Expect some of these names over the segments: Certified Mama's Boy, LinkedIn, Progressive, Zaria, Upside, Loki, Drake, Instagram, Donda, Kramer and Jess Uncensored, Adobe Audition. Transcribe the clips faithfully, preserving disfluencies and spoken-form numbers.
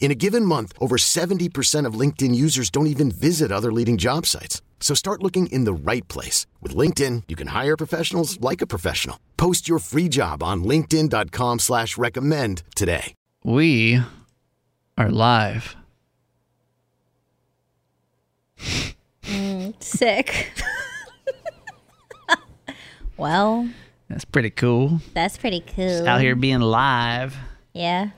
In a given month, over seventy percent of LinkedIn users don't even visit other leading job sites. So start looking in the right place. With LinkedIn, you can hire professionals like a professional. Post your free job on linkedin dot com slash recommend today. We are live. Mm, sick. Well. That's pretty cool. That's pretty cool. Just out here being live. Yeah.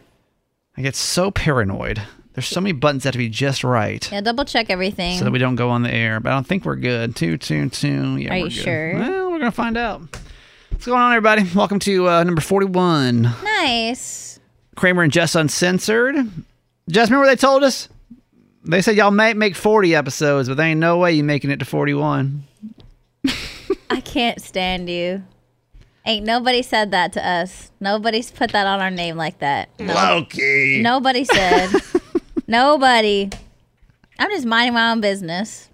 I get so paranoid. There's so many buttons that have to be just right. Yeah, double check everything so that we don't go on the air. But I don't think we're good. Two, two, two. Yeah, are you good. Sure? Well, we're gonna find out. What's going on, everybody? Welcome to uh, number forty-one. Nice. Kramer and Jess Uncensored. Jess, remember they told us? They said y'all might make forty episodes, but there ain't no way you making it to forty-one. I can't stand you. Ain't nobody said that to us. Nobody's put that on our name like that. No. Loki. Nobody said. Nobody. I'm just minding my own business.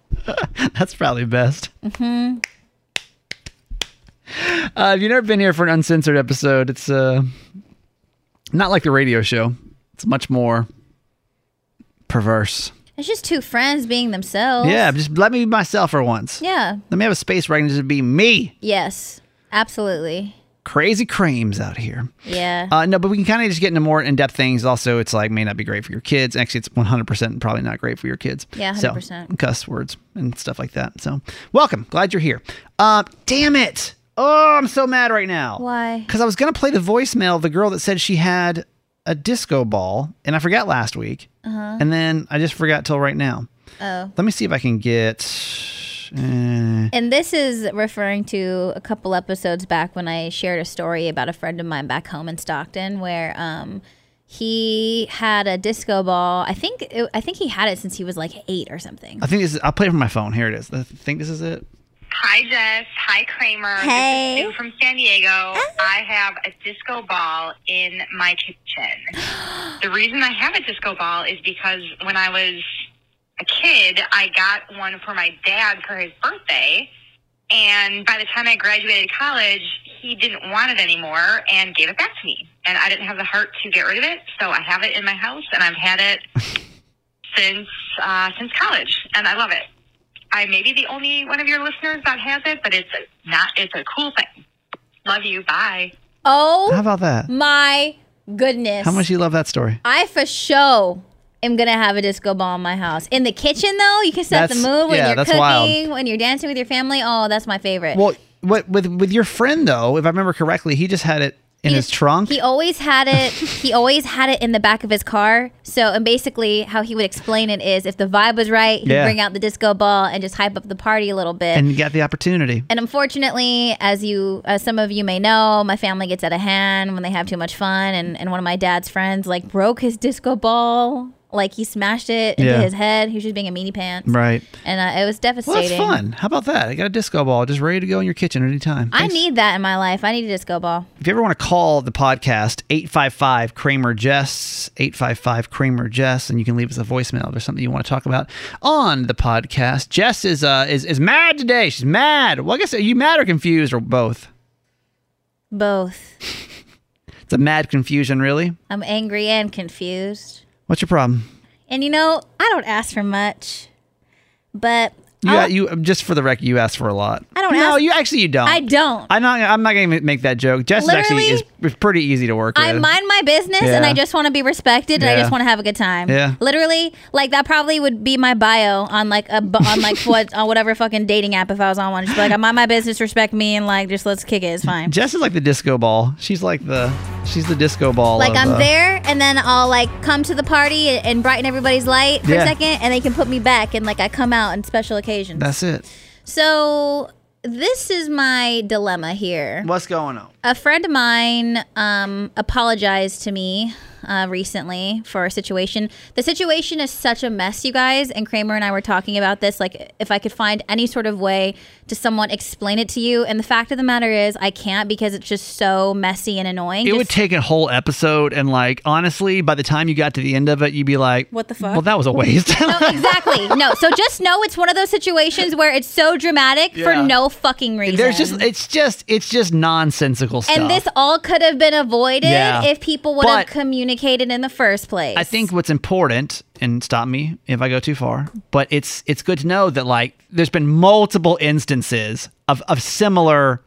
That's probably best. Mm-hmm. Uh, if you've never been here for an uncensored episode, it's uh, not like the radio show. It's much more perverse. It's just two friends being themselves. Yeah, just let me be myself for once. Yeah. Let me have a space where I can just be me. Yes. Absolutely. Crazy creams out here. Yeah. Uh, no, but we can kind of just get into more in-depth things. Also, it's like may not be great for your kids. Actually, it's one hundred percent probably not great for your kids. Yeah, one hundred percent. So, cuss words and stuff like that. So, welcome. Glad you're here. Uh, damn it. Oh, I'm so mad right now. Why? Because I was going to play the voicemail of the girl that said she had a disco ball, and I forgot last week. Uh-huh. And then I just forgot till right now. Oh. Let me see if I can get... Uh, and this is referring to a couple episodes back when I shared a story about a friend of mine back home in Stockton where um, he had a disco ball. I think it, I think he had it since he was like eight or something. I think this is, I'll play it from my phone. Here it is. I think this is it. Hi, Jess. Hi, Kramer. Hey. This is Sue from San Diego. Oh. I have a disco ball in my kitchen. The reason I have a disco ball is because when I was... a kid, I got one for my dad for his birthday, and by the time I graduated college, he didn't want it anymore and gave it back to me, and I didn't have the heart to get rid of it, so I have it in my house, and I've had it since uh, since college, and I love it. I may be the only one of your listeners that has it, but it's a, not. It's a cool thing. Love you. Bye. Oh, how about that? My goodness. How much you love that story? I for sure. I'm gonna have a disco ball in my house. In the kitchen, though, you can set that's, the mood when yeah, you're cooking, wild. When you're dancing with your family. Oh, that's my favorite. Well, what with with your friend though, if I remember correctly, he just had it in he his just, trunk. He always had it. He always had it in the back of his car. So, and basically, how he would explain it is, if the vibe was right, he'd yeah. bring out the disco ball and just hype up the party a little bit. And you got the opportunity. And unfortunately, as you, as some of you may know, my family gets out of hand when they have too much fun, and and one of my dad's friends like broke his disco ball. Like, he smashed it into yeah. his head. He was just being a meanie pants. Right. And uh, it was devastating. Well, that's fun. How about that? I got a disco ball just ready to go in your kitchen at any time. Thanks. I need that in my life. I need a disco ball. If you ever want to call the podcast, eight five five Kramer Jess, eight five five Kramer Jess, and you can leave us a voicemail if there's something you want to talk about on the podcast. Jess is uh, is, is mad today. She's mad. Well, I guess, are you mad or confused or both? Both. It's a mad confusion, really. I'm angry and confused. What's your problem? And you know, I don't ask for much, but You, uh, you just for the record, you asked for a lot. I don't. No, ask, you actually you don't. I don't. I'm not. I'm not going to make that joke. Jess Literally, is actually is pretty easy to work with. I mind my business, yeah. and I just want to be respected, and yeah. I just want to have a good time. Yeah. Literally, like that probably would be my bio on like a on like what on whatever fucking dating app if I was on one. Just like I mind my business, respect me, and like just let's kick it. It's fine. Jess is like the disco ball. She's like the she's the disco ball. Like of, I'm uh, there, and then I'll like come to the party and brighten everybody's light for yeah. a second, and they can put me back, and like I come out on special occasions. That's it. So this is my dilemma here. What's going on? A friend of mine um, apologized to me uh, recently for a situation. The situation is such a mess, you guys, and Kramer and I were talking about this, like if I could find any sort of way to somewhat explain it to you. And the fact of the matter is I can't because it's just so messy and annoying. It just would take a whole episode, and like, honestly, by the time you got to the end of it, you'd be like, what the fuck? Well, that was a waste. No, exactly. No. So just know it's one of those situations where it's so dramatic yeah. for no fucking reason. There's just, it's just, it's just nonsensical stuff. And this all could have been avoided yeah. if people would but have communicated in the first place. I think what's important, and stop me if I go too far, but it's it's good to know that like there's been multiple instances of, of similar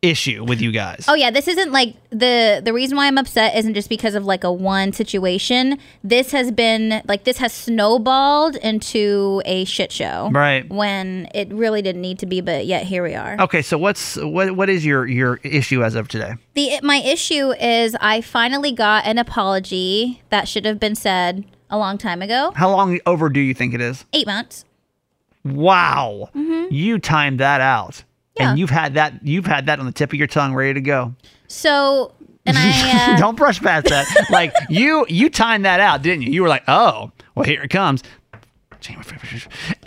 issue with you guys. Oh yeah, this isn't like the the reason why I'm upset isn't just because of like a one situation. This has been like this has snowballed into a shit show. Right. When it really didn't need to be, but yet here we are. Okay, so what's what what is your your issue as of today? The my issue is I finally got an apology that should have been said a long time ago. How long over do you think it is? Eight months. Wow. Mm-hmm. You timed that out. Yeah. And you've had that you've had that on the tip of your tongue, ready to go. So, and I... Uh... Don't brush past that. Like, you you timed that out, didn't you? You were like, oh, well, here it comes.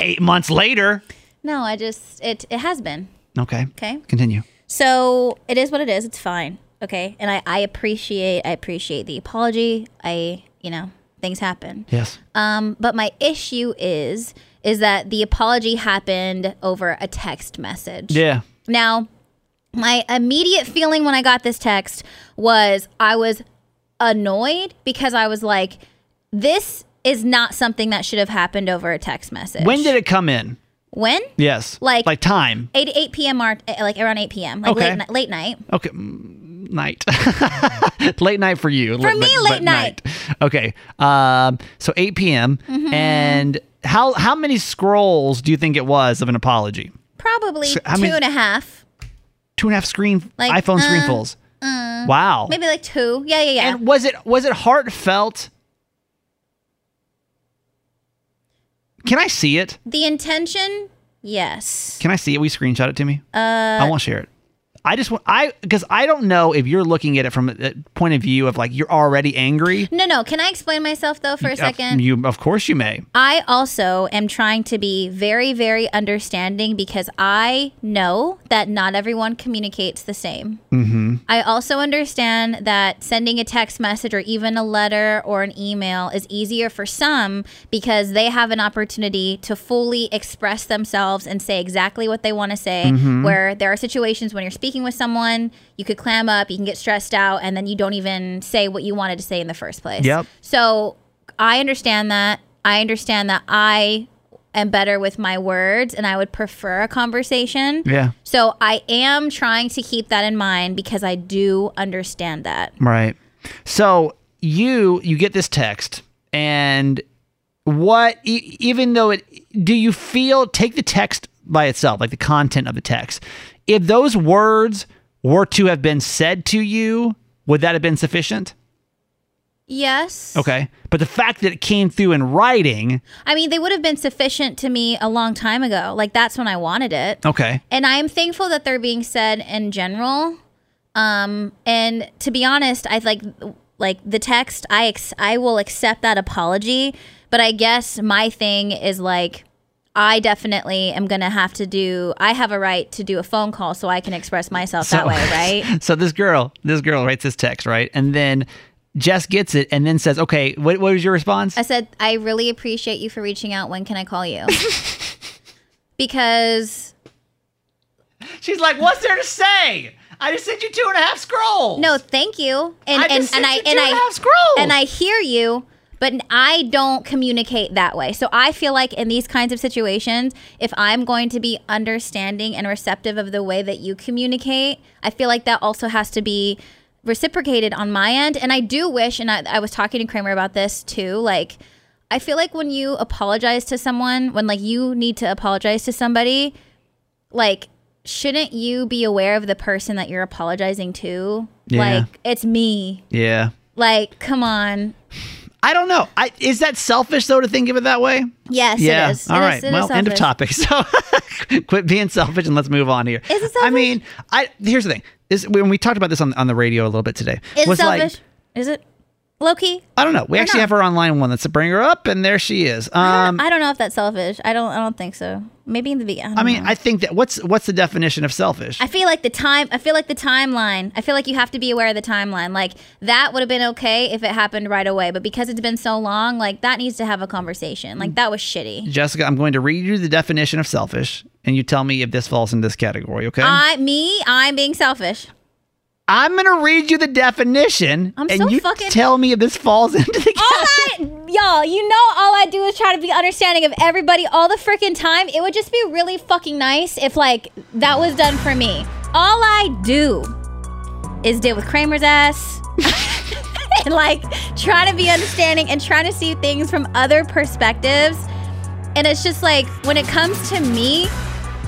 Eight months later. No, I just... It, it has been. Okay. Okay. Continue. So, it is what it is. It's fine. Okay? And I, I appreciate... I appreciate the apology. I, you know... Things happen. Yes. Um, but my issue is, is that the apology happened over a text message. Yeah. Now, my immediate feeling when I got this text was I was annoyed because I was like, this is not something that should have happened over a text message. When did it come in? When? Yes. Like, like time. eight, eight p.m. or like around eight p.m. Like okay. late, late night. Okay. Night. Late night for you. For l- me, but, late but night. night. Okay. Um, so eight p.m. Mm-hmm. And how how many scrolls do you think it was of an apology? Probably so, two many, and a half. Two and a half screen, like, iPhone uh, screenfuls. Uh, wow. Maybe like two. Yeah, yeah, yeah. And was it was it heartfelt? Can I see it? The intention, yes. Can I see it? Will you screenshot it to me? Uh, I want to share it. I just want, I, because I don't know if you're looking at it from a point of view of like, you're already angry. No, no. Can I explain myself though for a second? You, of course you may. I also am trying to be very, very understanding because I know that not everyone communicates the same. Mm-hmm. I also understand that sending a text message or even a letter or an email is easier for some because they have an opportunity to fully express themselves and say exactly what they want to say, mm-hmm. where there are situations when you're speaking with someone, you could clam up, you can get stressed out, and then you don't even say what you wanted to say in the first place. Yep. So I understand that. I understand that I am better with my words and I would prefer a conversation. Yeah. So I am trying to keep that in mind because I do understand that. Right. So you you get this text and what e- even though it do you feel take the text by itself, like the content of the text. If those words were to have been said to you, would that have been sufficient? Yes. Okay. But the fact that it came through in writing... I mean, they would have been sufficient to me a long time ago. Like, that's when I wanted it. Okay. And I am thankful that they're being said in general. Um, and to be honest, I like like the text, I ex- I will accept that apology. But I guess my thing is like... I definitely am going to have to do, I have a right to do a phone call so I can express myself so, that way, right? So this girl, this girl writes this text, right? And then Jess gets it and then says, okay, what, what was your response? I said, I really appreciate you for reaching out. When can I call you? Because. She's like, what's there to say? I just sent you two and a half scrolls. No, thank you. And I just and, sent and you I, two and, and a half I, scrolls. And I hear you. But I don't communicate that way. So I feel like in these kinds of situations, if I'm going to be understanding and receptive of the way that you communicate, I feel like that also has to be reciprocated on my end. And I do wish, and I, I was talking to Kramer about this too, like, I feel like when you apologize to someone, when like you need to apologize to somebody, like, shouldn't you be aware of the person that you're apologizing to? Yeah. Like, it's me. Yeah. Like, come on. I don't know. I, is that selfish, though, to think of it that way? Yes, yeah. it is. All it right. Is, it well, is end of topic. So quit being selfish and let's move on here. Is it selfish? I mean, I, here's the thing. Is, when we talked about this on, on the radio a little bit today. Is it selfish? Like, is it? Low-key? I don't know. We actually not? have her online one that's to bring her up, and there she is. Um, I don't know if that's selfish. I don't I don't think so. Maybe in the beginning. I, I mean, know. I think that what's what's the definition of selfish? I feel like the time I feel like the timeline. I feel like you have to be aware of the timeline. Like, that would have been okay if it happened right away, but because it's been so long, like, that needs to have a conversation. Like, that was shitty. Jessica, I'm going to read you the definition of selfish, and you tell me if this falls in this category, okay? I me, I'm being selfish. I'm going to read you the definition, I'm and so you fucking... tell me if this falls into the category. All I, y'all, you know all I do is try to be understanding of everybody all the freaking time. It would just be really fucking nice if, like, that was done for me. All I do is deal with Kramer's ass and, like, try to be understanding and try to see things from other perspectives. And it's just, like, when it comes to me,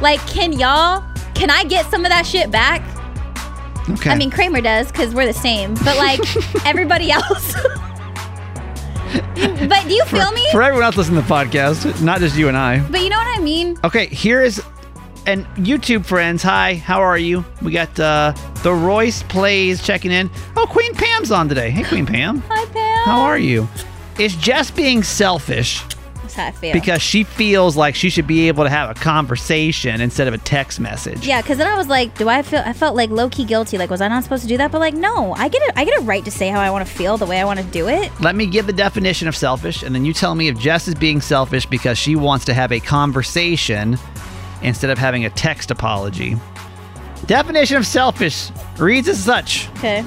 like, can y'all, can I get some of that shit back? Okay. I mean, Kramer does, because we're the same. But, like, everybody else. But do you feel for, me? For everyone else listening to the podcast, not just you and I. But you know what I mean? Okay, here is... And YouTube friends, hi, how are you? We got uh, the Royce Plays checking in. Oh, Queen Pam's on today. Hey, Queen Pam. Hi, Pam. How are you? It's just being selfish. That's how I feel. Because she feels like she should be able to have a conversation instead of a text message. Yeah, because then I was like, do I feel, I felt like low-key guilty. Like, was I not supposed to do that? But, like, no, I get a, I get a right to say how I want to feel, the way I want to do it. Let me give the definition of selfish, and then you tell me if Jess is being selfish because she wants to have a conversation instead of having a text apology. Definition of selfish reads as such. Okay.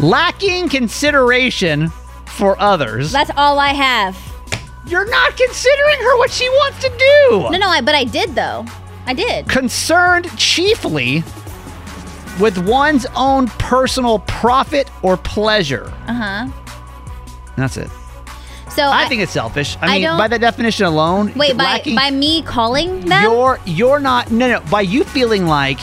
Lacking consideration for others. That's all I have. You're not considering her what she wants to do. No, no, I, but I did, though. I did. Concerned chiefly with one's own personal profit or pleasure. Uh-huh. That's it. So I, I think it's selfish. I, I mean, by that definition alone. Wait, by, by me calling them? You're, you're not, no, no, by you feeling like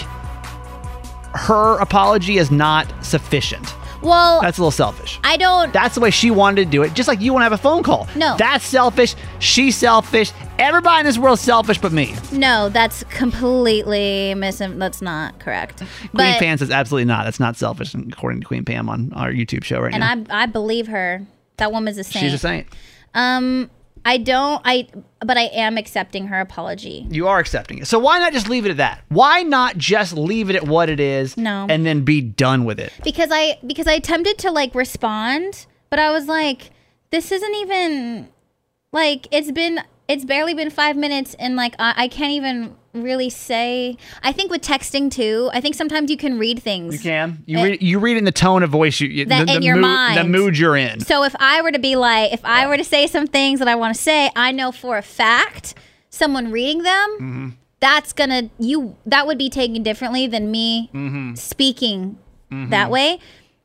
her apology is not sufficient. Well, that's a little selfish. I don't. That's the way she wanted to do it. Just like you want to have a phone call. No. That's selfish. She's selfish. Everybody in this world is selfish but me. No, that's completely mis. That's not correct. Queen but, Pam says absolutely not. That's not selfish, according to Queen Pam on our YouTube show right and now. And I, I believe her. That woman's a saint. She's a saint. Um, I don't. I. But I am accepting her apology. You are accepting it. So why not just leave it at that? Why not just leave it at what it is? No. And then be done with it? Because I because I attempted to, like, respond, but I was like, this isn't even, like, it's been, it's barely been five minutes and, like, I, I can't even really say. I think with texting too, I think sometimes you can read things. You can. You, it, read, you read in the tone of voice, you, that, the, in the your mood, mind. The mood you're in. So if I were to be like, if I yeah. were to say some things that I want to say, I know for a fact someone reading them, mm-hmm. that's gonna you that would be taken differently than me mm-hmm. speaking mm-hmm. that way.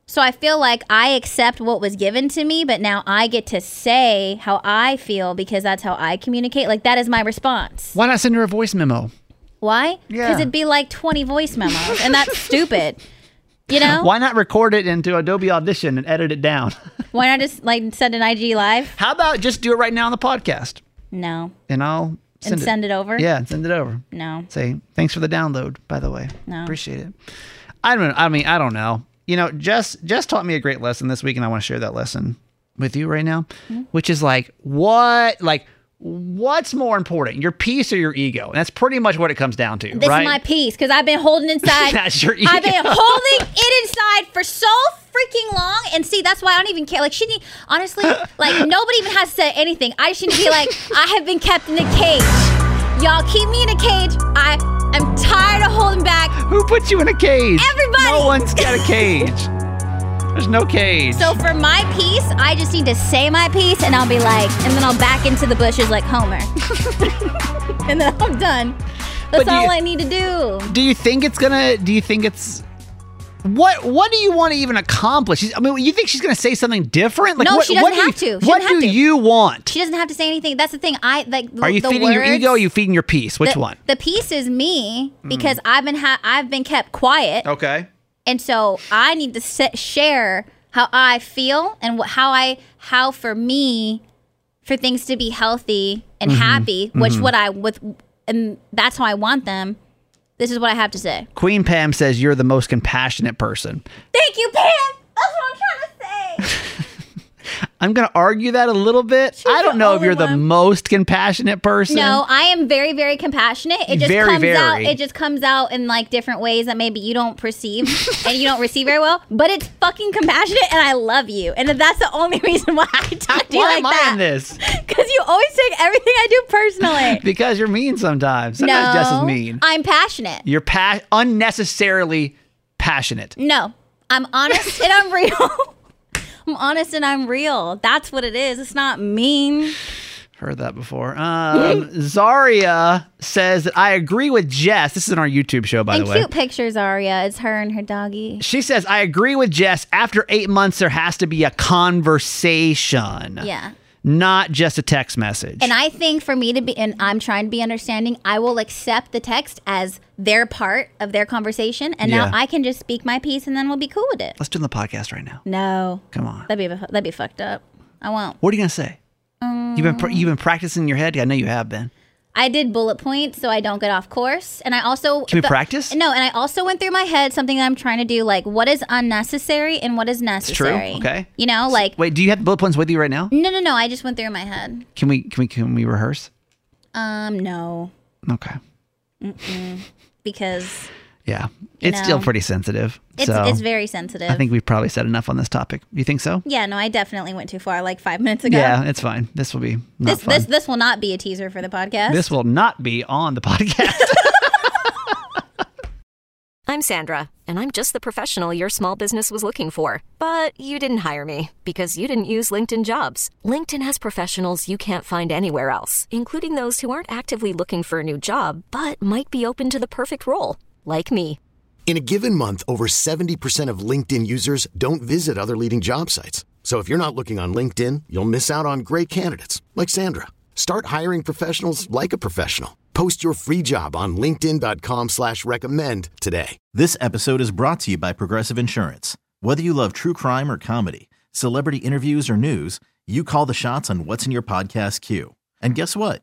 So I feel like I accept what was given to me, but now I get to say how I feel because that's how I communicate. Like, that is my response. Why not send her a voice memo? Why? Yeah. Because it'd be like twenty voice memos, and that's stupid. You know? Why not record it into Adobe Audition and edit it down? Why not just, like, send an I G Live? How about just do it right now on the podcast? No. And I'll send and it. send it over? Yeah, and send it over. No. Say, thanks for the download, by the way. No. Appreciate it. I don't. I mean, I don't know. You know, Jess, Jess taught me a great lesson this week, and I want to share that lesson with you right now, mm-hmm. which is like, what, like, what's more important, your peace or your ego? And that's pretty much what it comes down to, this right? This is my peace, because I've been holding inside. That's your ego. I've been holding it inside for so freaking long, and see, that's why I don't even care. Like, she need, honestly, like, nobody even has to say anything. I just need to be like, I have been kept in a cage. Y'all keep me in a cage. I... I'm tired of holding back. Who put you in a cage? Everybody. No one's got a cage. There's no cage. So for my piece, I just need to say my piece, and I'll be like, and then I'll back into the bushes like Homer. And then I'm done. That's but all you, I need to do. Do you think it's gonna, do you think it's, what What do you want to even accomplish? I mean, you think she's going to say something different? Like, no, what, she doesn't what do have you, to. She what have do to. you want? She doesn't have to say anything. That's the thing. I like. Are you the feeding words, your ego? Or are you feeding your peace? Which the, one? The peace is me because mm. I've been ha- I've been kept quiet. Okay. And so I need to sit, share how I feel and wh- how I how for me for things to be healthy and mm-hmm. happy, which mm-hmm. what I with and that's how I want them. This is what I have to say. Queen Pam says you're the most compassionate person. Thank you, Pam. That's what I'm trying to say. I'm going to argue that a little bit. She's I don't know if you're one. the most compassionate person. No, I am very, very compassionate. It just very, comes very. out. It just comes out in like different ways that maybe you don't perceive and you don't receive very well. But it's fucking compassionate, and I love you. And that's the only reason why I talk to you why like that. Why am I in this? Because you always take everything I do personally. Because you're mean sometimes. Sometimes no, Jess is mean. I'm passionate. You're pa- unnecessarily passionate. No, I'm honest and I'm real. I'm honest and I'm real. That's what it is. It's not mean. Heard that before. Um, Zaria says that I agree with Jess. This is in our YouTube show, by and the way. Cute picture, Zaria. It's her and her doggy. She says, I agree with Jess. After eight months, there has to be a conversation. Yeah. Not just a text message. And I think for me to be, and I'm trying to be understanding, I will accept the text as their part of their conversation. And yeah. now I can just speak my piece and then we'll be cool with it. Let's do the podcast right now. No. Come on. That'd be, that'd be fucked up. I won't. What are you going to say? Um, you've been pr- you've been practicing in your head? Yeah, I know you have been. I did bullet points so I don't get off course. And I also... Can we the, practice? No, and I also went through my head something that I'm trying to do, like what is unnecessary and what is necessary. It's true, okay. You know, like... Wait, do you have the bullet points with you right now? No, no, no, I just went through my head. Can we can we, can we rehearse? Um, no. Okay. Mm-mm. Because... Yeah, it's know, still pretty sensitive. It's, so it's very sensitive. I think we've probably said enough on this topic. You think so? Yeah, no, I definitely went too far like five minutes ago. Yeah, it's fine. This will be not this, fun. This, this will not be a teaser for the podcast. This will not be on the podcast. I'm Sandra, and I'm just the professional your small business was looking for. But you didn't hire me because you didn't use LinkedIn Jobs. LinkedIn has professionals you can't find anywhere else, including those who aren't actively looking for a new job, but might be open to the perfect role. Like me. In a given month, over seventy percent of LinkedIn users don't visit other leading job sites. So if you're not looking on LinkedIn, you'll miss out on great candidates like Sandra. Start hiring professionals like a professional. Post your free job on linkedin dot com slash recommend today. This episode is brought to you by Progressive Insurance. Whether you love true crime or comedy, celebrity interviews or news, you call the shots on what's in your podcast queue. And guess what?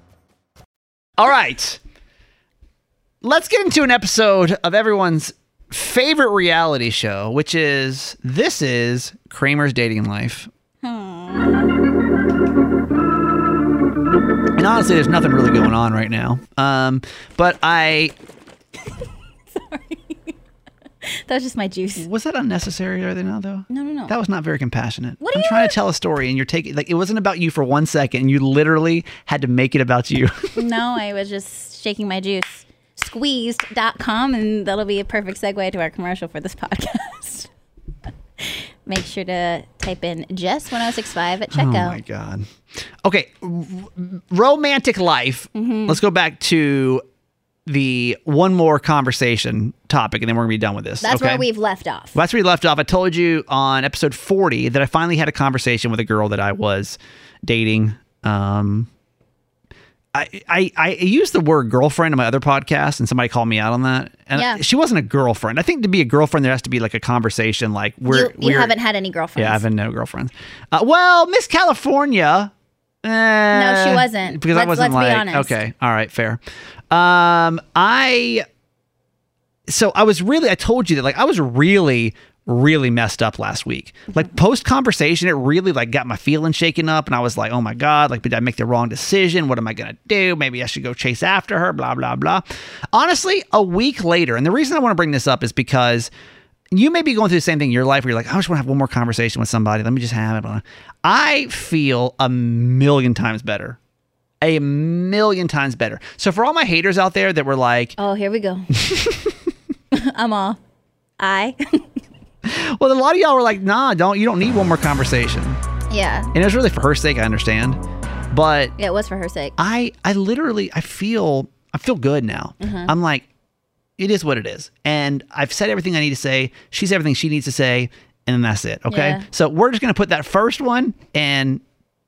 All right, let's get into an episode of everyone's favorite reality show, which is, this is Kramer's Dating Life. Aww. And honestly, there's nothing really going on right now. Um, but I... Sorry. That was just my juice. Was that unnecessary? Are they not, though? No, no, no. That was not very compassionate. What are I'm you trying to tell a story, and you're taking like it wasn't about you for one second, and you literally had to make it about you. No, I was just shaking my juice. Squeezed dot com, and that'll be a perfect segue to our commercial for this podcast. Make sure to type in Jess one oh six five at checkout. Oh, my God. Okay. R- romantic life. Mm-hmm. Let's go back to... the one more conversation topic, and then we're going to be done with this. That's okay? Where we've left off. Well, that's where we left off. I told you on episode forty that I finally had a conversation with a girl that I was dating. Um, I, I, I use the word girlfriend in my other podcast, and somebody called me out on that. And yeah. She wasn't a girlfriend. I think to be a girlfriend, there has to be like a conversation. Like we're, you, you we're, haven't had any girlfriends. Yeah, I haven't no girlfriends. Uh, well, Miss California. Eh, no, she wasn't. Because let's, I wasn't let's like, be honest. Okay, all right, fair. Um, I, so I was really, I told you that like I was really... really messed up last week. Like post conversation, it really like got my feelings shaken up, and I was like, oh my God, like did I make the wrong decision? What am I gonna do? Maybe I should go chase after her, blah blah blah. Honestly, a week later, and the reason I want to bring this up is because you may be going through the same thing in your life where you're like, I just want to have one more conversation with somebody, let me just have it. I feel a million times better. A million times better. So for all my haters out there that were like, oh, here we go. I'm all I well, a lot of y'all were like, nah, don't, you don't need one more conversation. Yeah. And it was really for her sake, I understand. But yeah, it was for her sake. I, I literally, I feel, I feel good now. Mm-hmm. I'm like, it is what it is. And I've said everything I need to say. She's said everything she needs to say. And then that's it. Okay. Yeah. So we're just going to put that first one and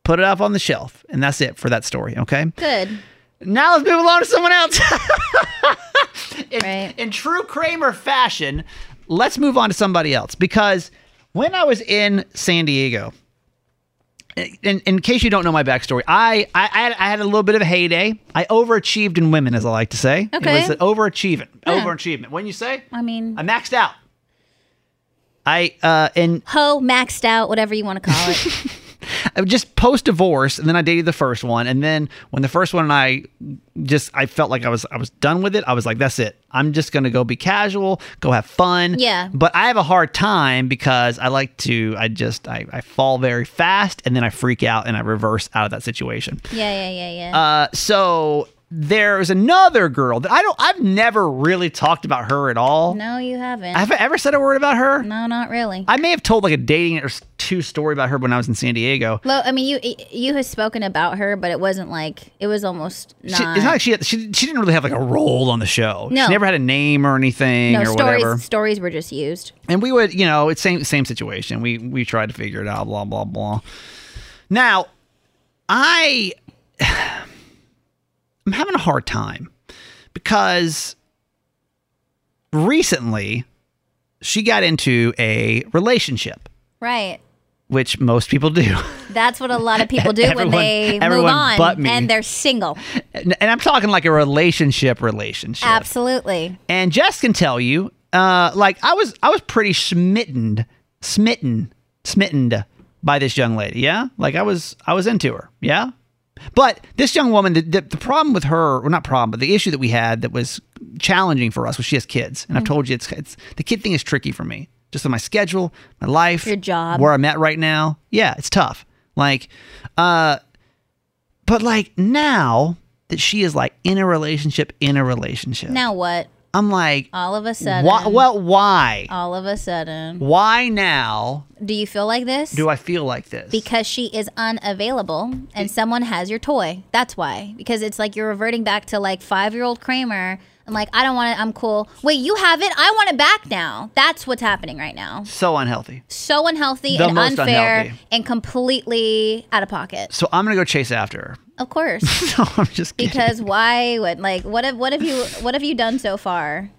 put it up on the shelf. And that's it for that story. Okay. Good. Now let's move along to someone else. in, right. in true Kramer fashion, let's move on to somebody else, because when I was in San Diego, in, in case you don't know my backstory, I, I I had a little bit of a heyday. I overachieved in women, as I like to say. Okay. It was an overachieving, yeah. overachievement. Wouldn't you say? I mean, I maxed out. I uh in ho maxed out, whatever you want to call it. I just post divorce, and then I dated the first one, and then when the first one and I just I felt like I was I was done with it. I was like, that's it. I'm just gonna go be casual, go have fun. Yeah. But I have a hard time because I like to I just I, I fall very fast, and then I freak out and I reverse out of that situation. Yeah, yeah, yeah, yeah. Uh, so there's another girl that I don't I've never really talked about her at all. No, you haven't. Have I ever said a word about her? No, not really. I may have told like a dating or two story about her when I was in San Diego. Well, I mean, you you had spoken about her, but it wasn't like, it was almost not. She, it's not like she, had, she she didn't really have like a role on the show. No. She never had a name or anything no, or stories, whatever. Stories were just used. And we would, you know, it's same same situation. We we tried to figure it out, blah blah blah. Now, I. I'm having a hard time because recently she got into a relationship. Right. Which most people do. That's what a lot of people do everyone, when they move on but me. And they're single. And I'm talking like a relationship relationship. Absolutely. And Jess can tell you, uh, like I was I was pretty smitten, smitten, smitten by this young lady. Yeah. Like I was I was into her. Yeah. But this young woman, the, the, the problem with her, well, not problem, but the issue that we had that was challenging for us was she has kids. And mm-hmm. I've told you, it's, it's the kid thing is tricky for me. Just with my schedule, my life. Your job. Where I'm at right now. Yeah, it's tough. Like, uh, but like now that she is like in a relationship, in a relationship. Now what? I'm like. All of a sudden. Wh- well, why? All of a sudden. Why now? Do you feel like this? Do I feel like this? Because she is unavailable and it, someone has your toy. That's why. Because it's like you're reverting back to like five-year-old Kramer. I'm like, I don't want it. I'm cool. Wait, you have it? I want it back now. That's what's happening right now. So unhealthy. So unhealthy the and unfair unhealthy. And completely out of pocket. So I'm going to go chase after her. Of course. No, I'm just kidding. Because why would, like, what have, what have you, what have you done so far?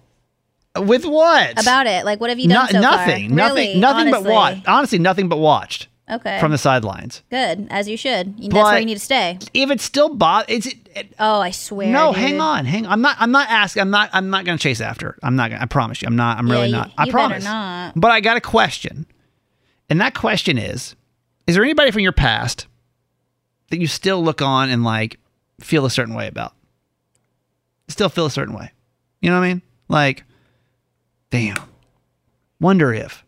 With what? About it. Like, what have you done no, so nothing, far? Nothing. Really, nothing. Nothing but watched. Honestly, nothing but watched. Okay. From the sidelines. Good. As you should. That's but where you need to stay. If it's still bothers, it's it, it, oh, I swear. No, dude. hang on. Hang on. I'm not, I'm not asking. I'm not, I'm not going to chase after it. I'm not going to, I promise you. I'm not, I'm yeah, really you, not. You I promise. Not. But I got a question. And that question is, is there anybody from your past that you still look on and like feel a certain way about? Still feel a certain way. You know what I mean? Like, damn. Wonder if.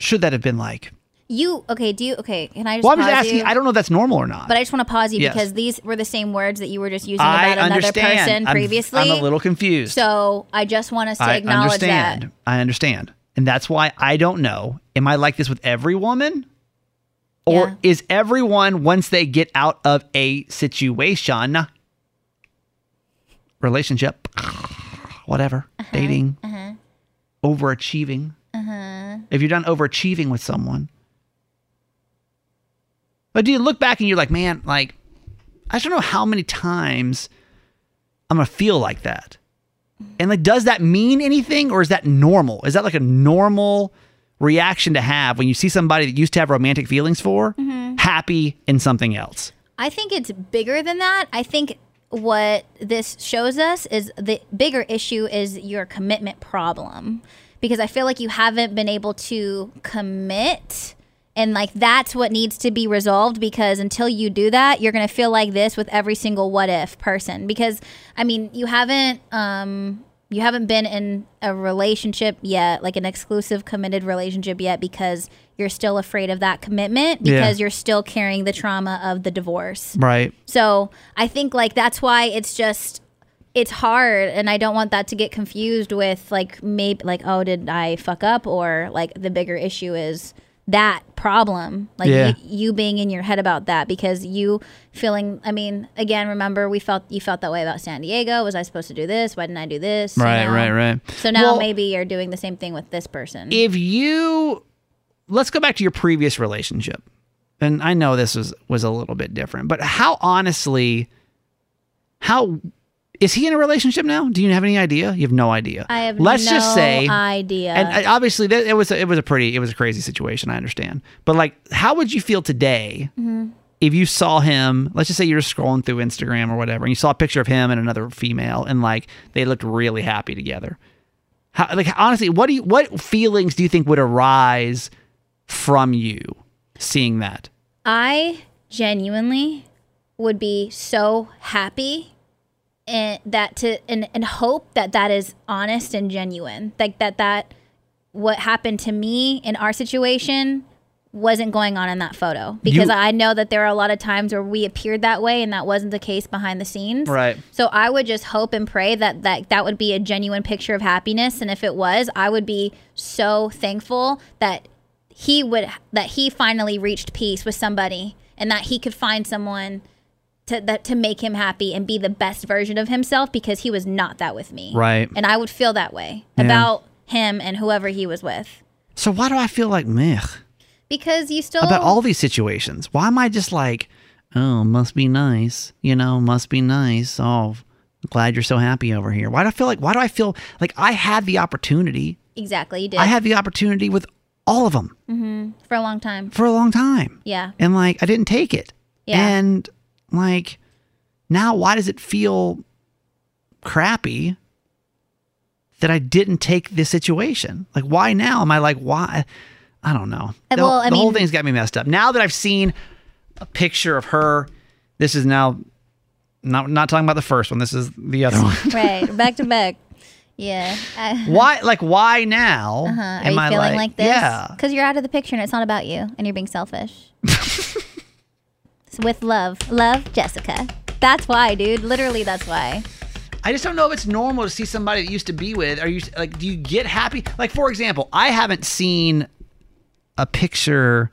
Should that have been like. You, okay, do you, okay, can I just well, pause you? Well, I'm just asking, you? I don't know if that's normal or not. But I just want to pause you yes. because these were the same words that you were just using I about understand. another person I'm, previously. I'm a little confused. So I just want us to I acknowledge understand. that. I understand. And that's why I don't know. Am I like this with every woman? Or yeah. is everyone, once they get out of a situation, relationship, whatever, uh-huh, dating, uh-huh. overachieving. Uh-huh. If you're done overachieving with someone. But do you look back and you're like, man, like, I don't know how many times I'm going to feel like that. And like, does that mean anything, or is that normal? Is that like a normal reaction to have when you see somebody that used to have romantic feelings for mm-hmm. happy in something else? I think it's bigger than that. I think what this shows us is the bigger issue is your commitment problem, because I feel like you haven't been able to commit. And like, that's what needs to be resolved, because until you do that, you're going to feel like this with every single what if person, because I mean, you haven't, um, you haven't been in a relationship yet, like an exclusive committed relationship yet, because you're still afraid of that commitment, because yeah. you're still carrying the trauma of the divorce. Right. So I think like, that's why it's just, it's hard, and I don't want that to get confused with like, maybe like, oh, did I fuck up? Or like, the bigger issue is that problem, like yeah. y- you being in your head about that, because you feeling, I mean, again, remember we felt, you felt that way about San Diego. Was I supposed to do this? Why didn't I do this? Right, you know? right, right. So now well, maybe you're doing the same thing with this person. If you, let's go back to your previous relationship. And I know this was, was a little bit different, but how honestly, how, is he in a relationship now? Do you have any idea? You have no idea. I have Let's no just say, idea. And obviously, it was a, it was a pretty, it was a crazy situation. I understand. But like, how would you feel today mm-hmm. if you saw him? Let's just say you're scrolling through Instagram or whatever, and you saw a picture of him and another female, and like they looked really happy together. How, like honestly, what do you, what feelings do you think would arise from you seeing that? I genuinely would be so happy. And that to and, and hope that that is honest and genuine, like that that what happened to me in our situation wasn't going on in that photo, because you, I know that there are a lot of times where we appeared that way and that wasn't the case behind the scenes. Right. So I would just hope and pray that that, that would be a genuine picture of happiness, and if it was, I would be so thankful that he would that he finally reached peace with somebody, and that he could find someone to that to make him happy and be the best version of himself, because he was not that with me. Right. And I would feel that way yeah. about him and whoever he was with. So why do I feel like meh? Because you still... About all these situations. Why am I just like, oh, must be nice. You know, must be nice. Oh, I'm glad you're so happy over here. Why do I feel like... Why do I feel like I had the opportunity... Exactly, you did. I had the opportunity with all of them. Mm-hmm. For a long time. For a long time. Yeah. And like, I didn't take it. Yeah. And... Like, now why does it feel crappy that I didn't take this situation? Like, why now am I like, why? I don't know. The, well, I the mean, whole thing's got me messed up. Now that I've seen a picture of her, this is now, not not talking about the first one, this is the other one. Right, back to back. Yeah. Why, like, why now uh-huh. Are am you I feeling like, like this? Yeah. Because you're out of the picture and it's not about you and you're being selfish. With love. Love, Jessica. That's why, dude. Literally, that's why. I just don't know if it's normal to see somebody that used to be with. Are you like, do you get happy? Like, for example, I haven't seen a picture.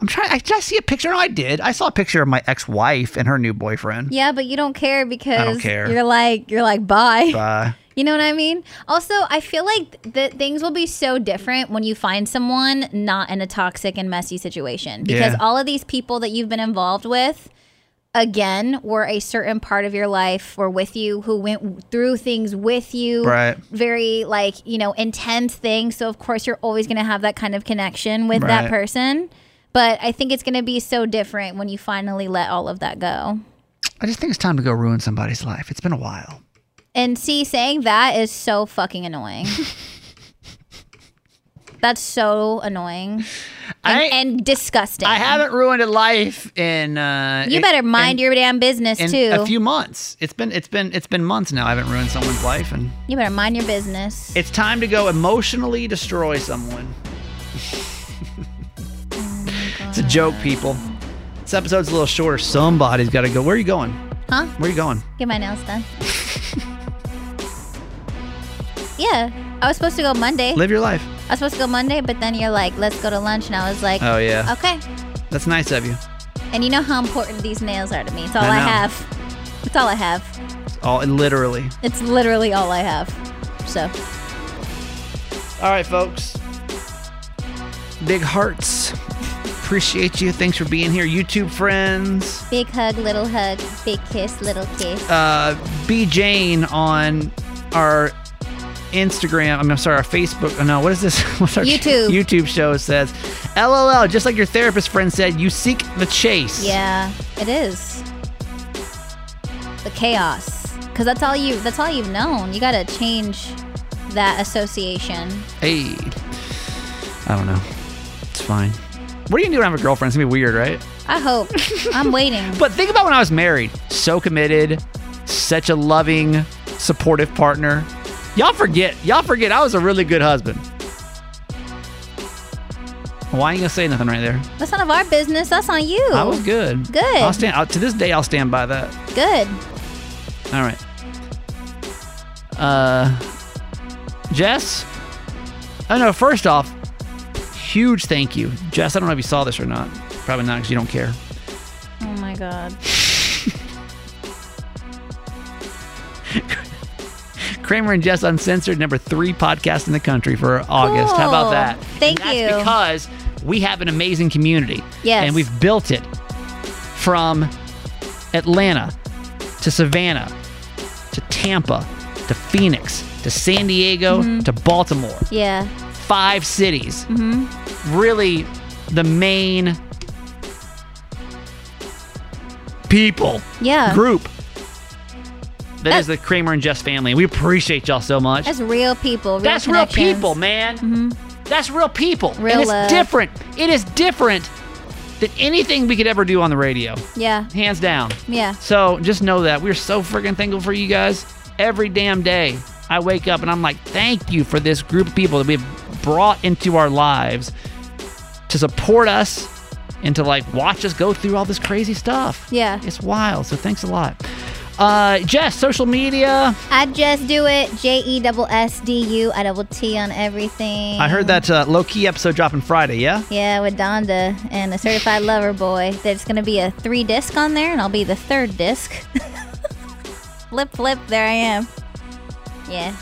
I'm trying. I, did I see a picture? No, I did. I saw a picture of my ex-wife and her new boyfriend. Yeah, but you don't care because I don't care. You're like, you're like, bye. Bye. You know what I mean? Also, I feel like th- things will be so different when you find someone not in a toxic and messy situation. Because yeah. all of these people that you've been involved with, again, were a certain part of your life, were with you, who went through things with you. Right. Very, like, you know, intense things. So, of course, you're always going to have that kind of connection with right. that person. But I think it's going to be so different when you finally let all of that go. I just think it's time to go ruin somebody's life. It's been a while. And see, saying that is so fucking annoying. That's so annoying and, I, and disgusting. I haven't ruined a life in. Uh, you better mind in, your damn business in too. A few months. It's been it's been it's been months now. I haven't ruined someone's life, and you better mind your business. It's time to go emotionally destroy someone. Oh, it's a joke, people. This episode's a little shorter. Somebody's got to go. Where are you going? Huh? Where are you going? Get my nails done. Yeah, I was supposed to go Monday. Live your life. I was supposed to go Monday, but then you're like, let's go to lunch. And I was like, oh, yeah. Okay. That's nice of you. And you know how important these nails are to me. It's all I, I have. It's all I have. It's all, literally. It's literally all I have. So. All right, folks. Big hearts. appreciate you. Thanks for being here. YouTube friends. Big hug, little hug. Big kiss, little kiss. Uh, B. Jane on our Instagram. I mean, I'm sorry, our Facebook. No, what is this? What's our YouTube. YouTube show says, L O L, just like your therapist friend said, you seek the chase. Yeah, it is. The chaos. Because that's all you, that's all you've known. You got to change that association. Hey. I don't know. It's fine. What are you going to do when I have a girlfriend? It's going to be weird, right? I hope. I'm waiting. But think about when I was married. So committed. Such a loving, supportive partner. Y'all forget. Y'all forget I was a really good husband. Why ain't you gonna say nothing right there? That's none of our business. That's on you. I was good. Good. I'll stand. I'll, to this day, I'll stand by that. Good. All right. Uh, Jess? I know. First off, huge thank you. Jess, I don't know if you saw this or not. Probably not because you don't care. Oh, my God. Kramer and Jess Uncensored, number three podcast in the country for August. Cool. How about that? Thank and that's you. That's because we have an amazing community. Yes. And we've built it from Atlanta to Savannah to Tampa to Phoenix to San Diego mm-hmm. to Baltimore. Yeah. Five cities. Mm-hmm. Really the main people yeah. group. That that's, is the Kramer and Jess family. We appreciate y'all so much. That's real people. Real that's real people, man. Mm-hmm. That's real people. Real and it's love. different. It is different than anything we could ever do on the radio. Yeah. Hands down. Yeah. So just know that. We're so freaking thankful for you guys. Every damn day I wake up and I'm like, thank you for this group of people that we've brought into our lives to support us and to like watch us go through all this crazy stuff. Yeah. It's wild. So thanks a lot. Uh, Jess, social media. I just do it. J E S S D U. I double T on everything. I heard that uh, low-key episode dropping Friday, yeah? Yeah, with Donda and a certified lover boy. There's going to be a three-disc on there, and I'll be the third disc. Flip, flip, there I am. Yeah.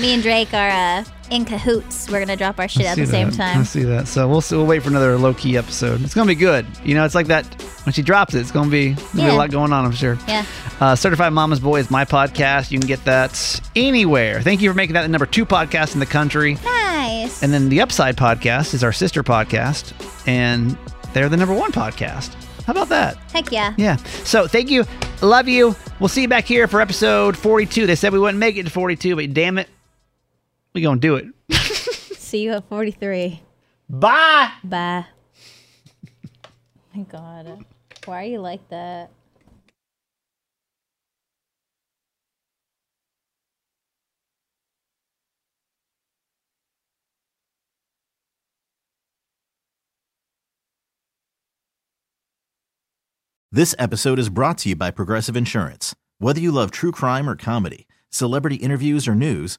Me and Drake are uh, in cahoots. We're going to drop our shit at the that. same time. I see that. So we'll we'll wait for another low-key episode. It's going to be good. You know, it's like that. When she drops it, it's going to be, yeah. be a lot going on, I'm sure. Yeah. Uh, Certified Mama's Boy is my podcast. You can get that anywhere. Thank you for making that the number two podcast in the country. Nice. And then the Upside podcast is our sister podcast, and they're the number one podcast. How about that? Heck yeah. Yeah. So thank you. Love you. We'll see you back here for episode forty-two. They said we wouldn't make it to forty-two, but damn it, we going to do it. See you at forty-three. Bye. Bye. Oh, my God. Why are you like that? This episode is brought to you by Progressive Insurance. Whether you love true crime or comedy, celebrity interviews or news,